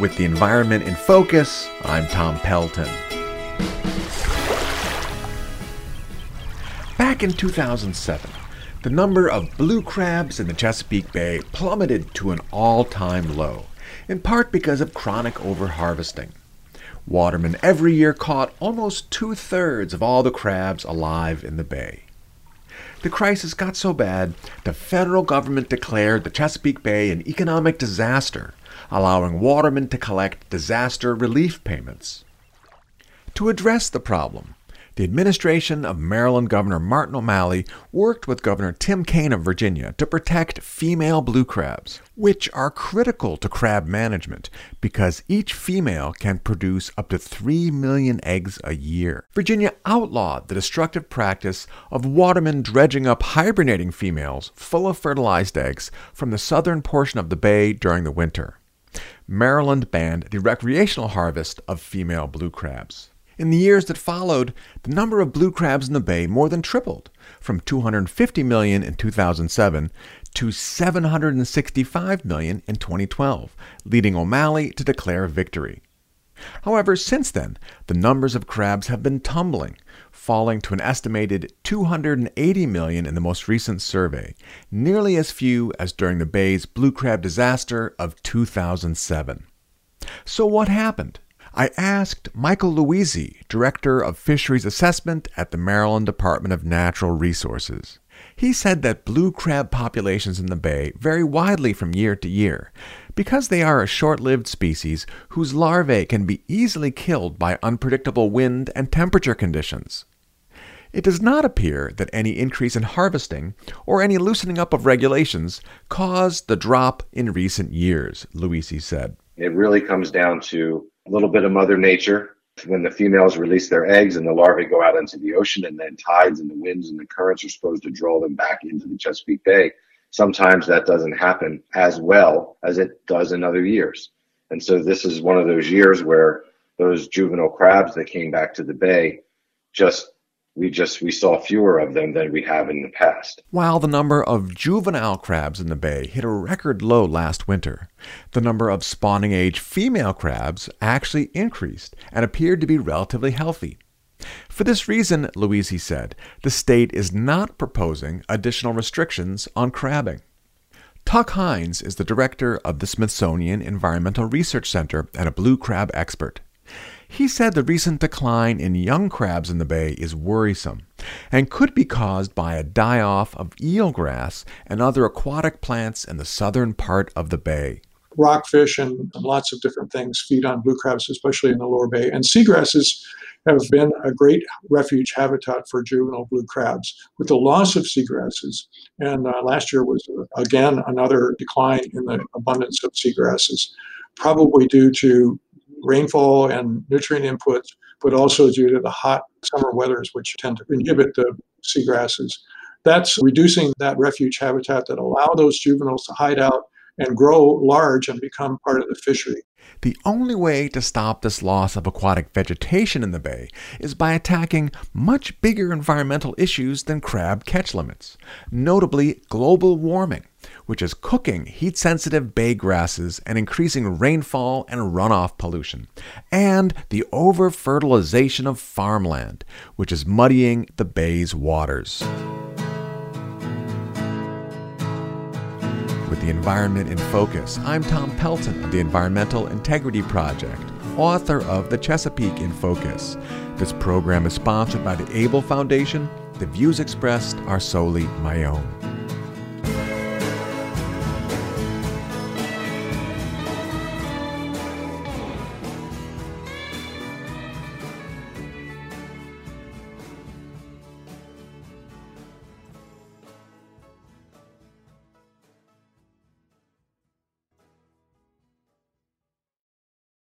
With The Environment in Focus, I'm Tom Pelton. Back in 2007, the number of blue crabs in the Chesapeake Bay plummeted to an all-time low, in part because of chronic overharvesting. Watermen every year caught almost two-thirds of all the crabs alive in the bay. The crisis got so bad, the federal government declared the Chesapeake Bay an economic disaster, allowing watermen to collect disaster relief payments. To address the problem, the administration of Maryland Governor Martin O'Malley worked with Governor Tim Kaine of Virginia to protect female blue crabs, which are critical to crab management because each female can produce up to 3 million eggs a year. Virginia outlawed the destructive practice of watermen dredging up hibernating females full of fertilized eggs from the southern portion of the bay during the winter. Maryland banned the recreational harvest of female blue crabs. In the years that followed, the number of blue crabs in the bay more than tripled, from 250 million in 2007 to 765 million in 2012, leading O'Malley to declare victory. However, since then, the numbers of crabs have been tumbling, falling to an estimated 280 million in the most recent survey, nearly as few as during the bay's blue crab disaster of 2007. So what happened? I asked Michael Luisi, Director of Fisheries Assessment at the Maryland Department of Natural Resources. He said that blue crab populations in the bay vary widely from year to year because they are a short-lived species whose larvae can be easily killed by unpredictable wind and temperature conditions. It does not appear that any increase in harvesting or any loosening up of regulations caused the drop in recent years, Luisi said. It really comes down to a little bit of Mother Nature. When the females release their eggs and the larvae go out into the ocean, and then tides and the winds and the currents are supposed to draw them back into the Chesapeake Bay, sometimes that doesn't happen as well as it does in other years. And so this is one of those years where those juvenile crabs that came back to the bay, we saw fewer of them than we have in the past. While the number of juvenile crabs in the bay hit a record low last winter, the number of spawning age female crabs actually increased and appeared to be relatively healthy. For this reason, Luisi said, the state is not proposing additional restrictions on crabbing. Tuck Hines is the director of the Smithsonian Environmental Research Center and a blue crab expert. He said the recent decline in young crabs in the bay is worrisome and could be caused by a die-off of eelgrass and other aquatic plants in the southern part of the bay. Rockfish and lots of different things feed on blue crabs, especially in the lower bay. And seagrasses have been a great refuge habitat for juvenile blue crabs. With the loss of seagrasses, and last year was again another decline in the abundance of seagrasses, probably due to rainfall and nutrient input, but also due to the hot summer weathers, which tend to inhibit the seagrasses. That's reducing that refuge habitat that allow those juveniles to hide out and grow large and become part of the fishery. The only way to stop this loss of aquatic vegetation in the bay is by attacking much bigger environmental issues than crab catch limits, notably global warming, which is cooking heat-sensitive bay grasses and increasing rainfall and runoff pollution, and the over-fertilization of farmland, which is muddying the bay's waters. With The Environment in Focus, I'm Tom Pelton of the Environmental Integrity Project, author of The Chesapeake in Focus. This program is sponsored by the Able Foundation. The views expressed are solely my own.